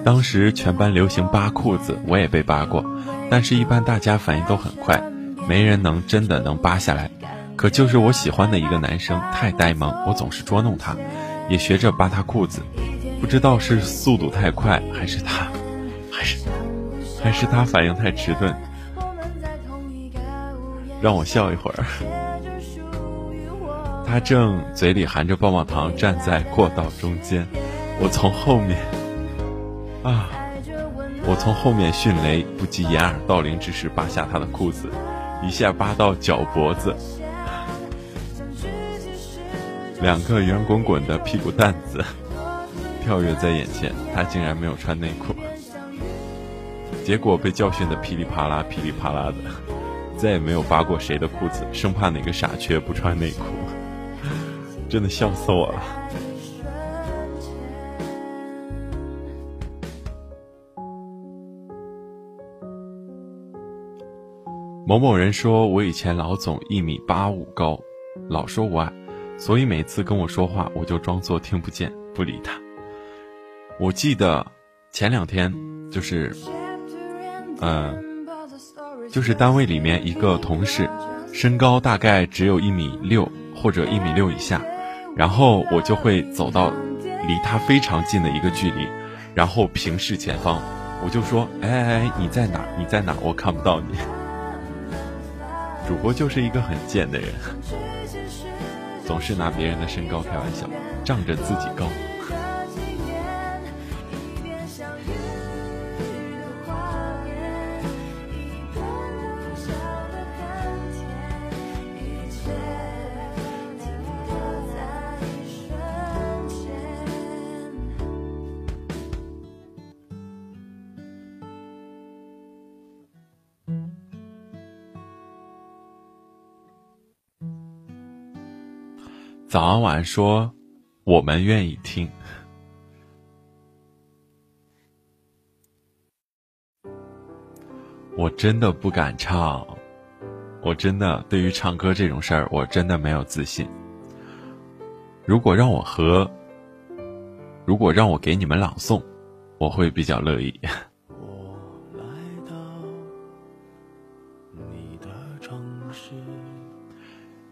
当时全班流行扒裤子，我也被扒过，但是一般大家反应都很快，没人能真的能扒下来。可就是我喜欢的一个男生太呆萌，我总是捉弄他，也学着扒他裤子，不知道是速度太快，还是他还是还是他反应太迟钝，让我笑一会儿。他正嘴里含着棒棒糖站在过道中间，我从后面啊我从后面迅雷不及掩耳盗铃之势扒下他的裤子，一下扒到脚脖子，两个圆滚滚的屁股蛋子跳跃在眼前，他竟然没有穿内裤，结果被教训的噼里啪啦噼里啪啦的，再也没有扒过谁的裤子，生怕哪个傻缺不穿内裤，真的笑死我了。某某人说我以前老总一米八五高，老说我矮，所以每次跟我说话我就装作听不见不理他。我记得前两天就是呃，就是单位里面一个同事身高大概只有一米六或者一米六以下，然后我就会走到离他非常近的一个距离，然后平视前方，我就说哎哎你在哪你在哪，我看不到你。主播就是一个很贱的人，总是拿别人的身高开玩笑，仗着自己高。早安晚安说我们愿意听，我真的不敢唱，我真的对于唱歌这种事儿，我真的没有自信。如果让我和，如果让我给你们朗诵，我会比较乐意。我来到你的城市。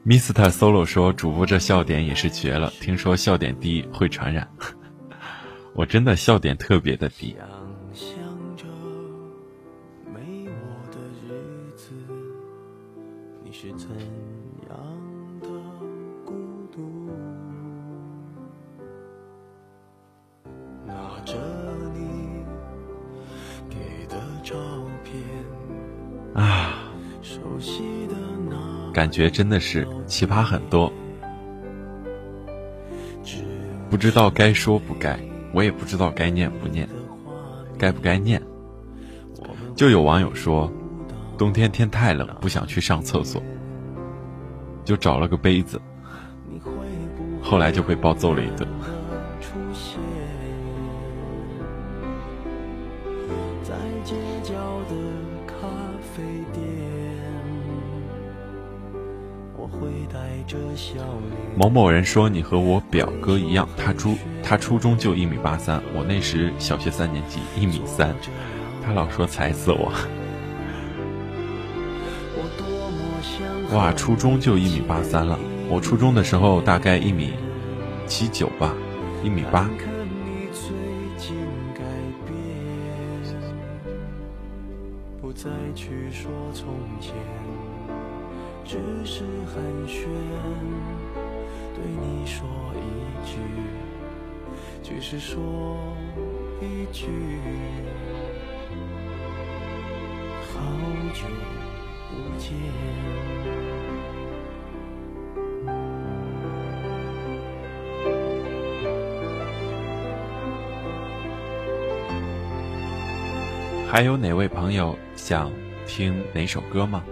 Mister Solo 说：“主播这笑点也是绝了，听说笑点低会传染。”我真的笑点特别的低。感觉真的是奇葩很多，不知道该说不该，我也不知道该念不念，该不该念。就有网友说，冬天天太冷，不想去上厕所，就找了个杯子，后来就被暴揍了一顿。某某人说，你和我表哥一样，他初他初中就一米八三，我那时小学三年级一米三，他老说踩死我。哇，初中就一米八三了，我初中的时候大概一米七九吧，一米八。只是寒暄，对你说一句，只是说一句，好久不见。还有哪位朋友想听哪首歌吗？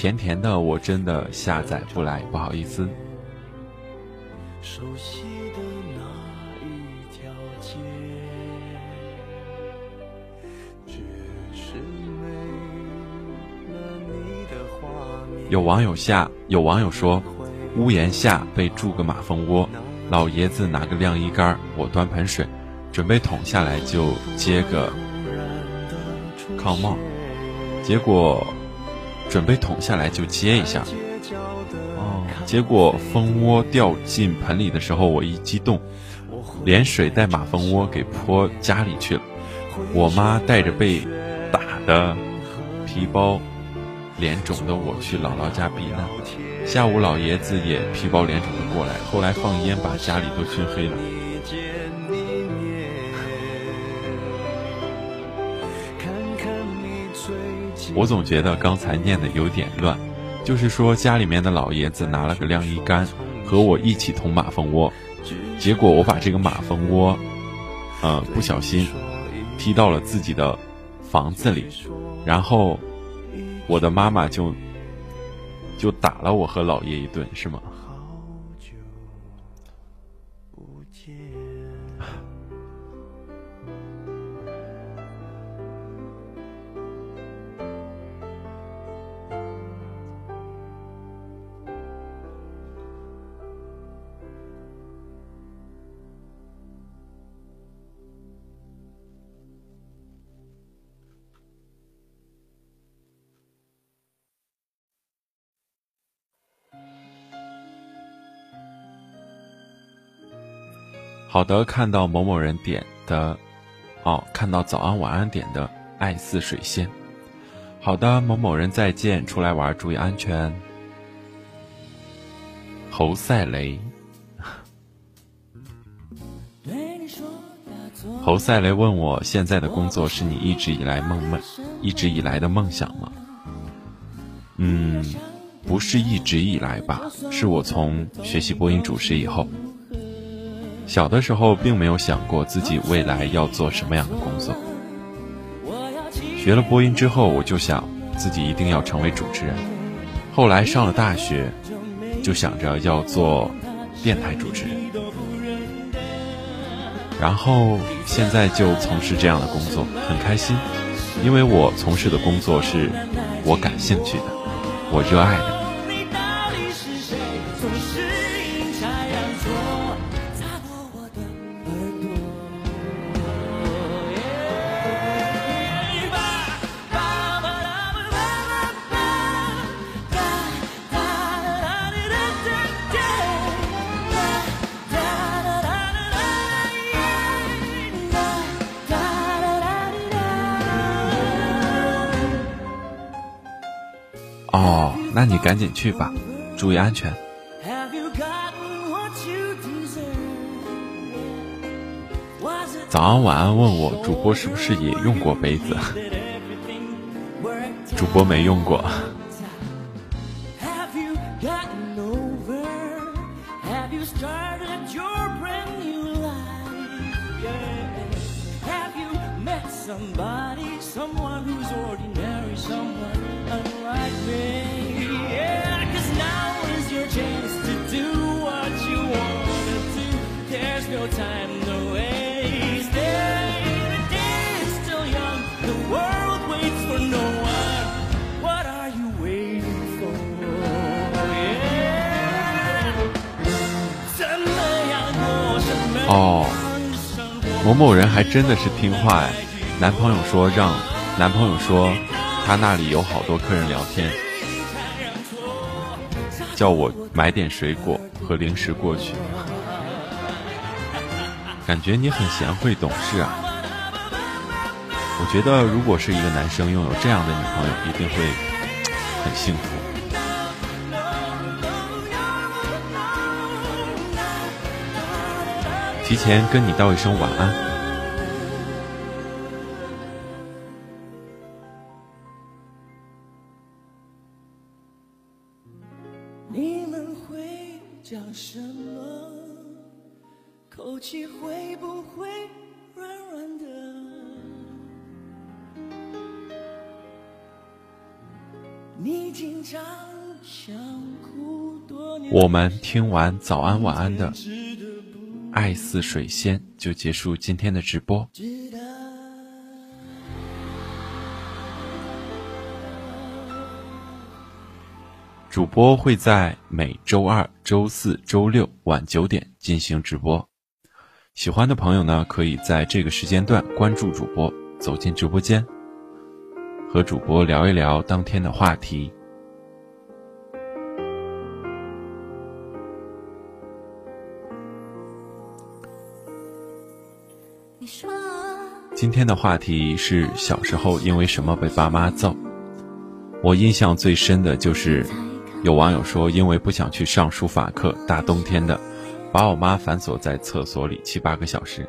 甜甜的我真的下载不来，不好意思。熟悉的那一条街，只是没了你的画面。有网友下有网友说，屋檐下被住个马蜂窝，老爷子拿个晾衣杆，我端盆水准备捅下来，就接个靠帽，结果准备捅下来就接一下，哦，结果蜂窝掉进盆里的时候，我一激动，连水带马蜂窝给泼家里去了。我妈带着被打的皮包脸肿的我去姥姥家避难，下午老爷子也皮包脸肿的过来，后来放烟把家里都熏黑了。我总觉得刚才念的有点乱，就是说家里面的老爷子拿了个晾衣杆和我一起捅马蜂窝，结果我把这个马蜂窝呃，不小心踢到了自己的房子里，然后我的妈妈就就打了我和姥爷一顿，是吗？好的，看到某某人点的，哦，看到早安晚安点的爱似水仙。好的，某某人再见，出来玩注意安全。侯赛雷，侯赛雷问我，现在的工作是你一直以来梦寐，一直以来的梦想吗？嗯，不是一直以来吧，是我从学习播音主持以后。小的时候并没有想过自己未来要做什么样的工作，学了播音之后我就想自己一定要成为主持人，后来上了大学就想着要做电台主持人，然后现在就从事这样的工作，很开心，因为我从事的工作是我感兴趣的，我热爱的。哦，那你赶紧去吧，注意安全。早安晚安问我主播是不是也用过杯子，主播没用过。哦，某某人还真的是听话哎，男朋友说让男朋友说他那里有好多客人聊天，叫我买点水果和零食过去。感觉你很贤惠懂事啊。我觉得如果是一个男生拥有这样的女朋友，一定会很幸福。提前跟你道一声晚安。你们会讲什么？口气会不会软软的？你经常想哭多年。我们听完早安晚安的爱似水仙就结束今天的直播。主播会在每周二、周四、周六晚九点进行直播，喜欢的朋友呢，可以在这个时间段关注主播，走进直播间，和主播聊一聊当天的话题。今天的话题是小时候因为什么被爸妈揍。我印象最深的就是有网友说，因为不想去上书法课，大冬天的把我妈反锁在厕所里七八个小时，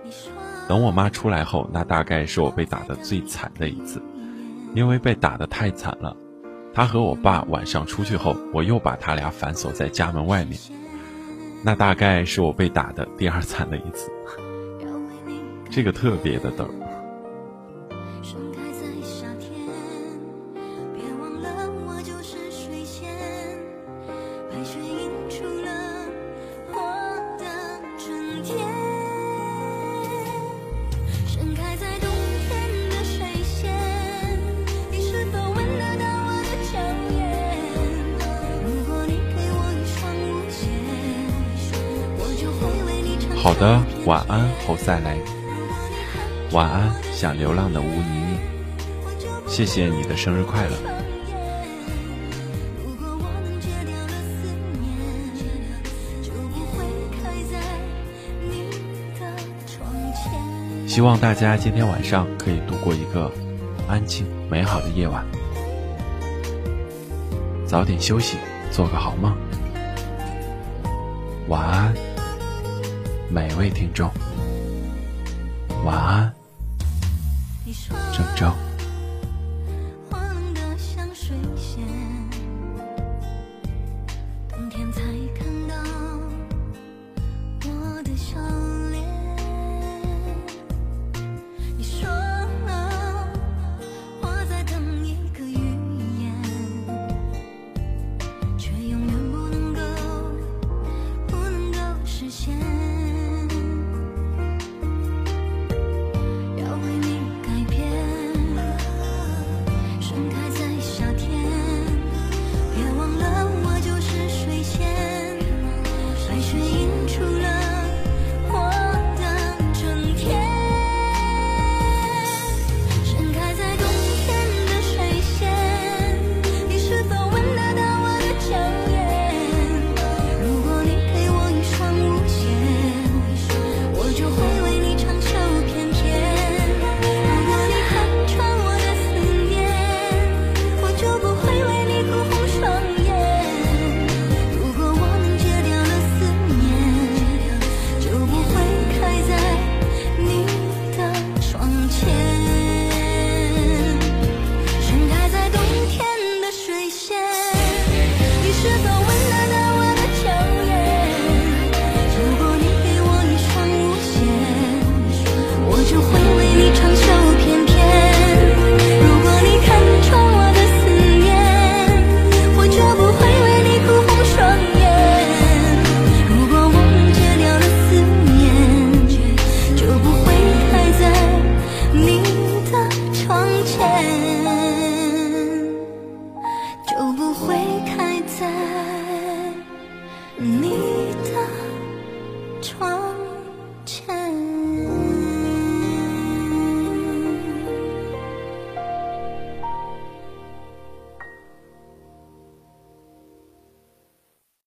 等我妈出来后，那大概是我被打得最惨的一次，因为被打得太惨了，她和我爸晚上出去后，我又把她俩反锁在家门外面，那大概是我被打的第二惨的一次。这个特别的逗。好的，晚安，侯赛雷。晚安，想流浪的乌妮妮。谢谢你的生日快乐。希望大家今天晚上可以度过一个安静美好的夜晚，早点休息，做个好梦。晚安。每位听众，晚安，郑州。却永远不能够，不能够实现。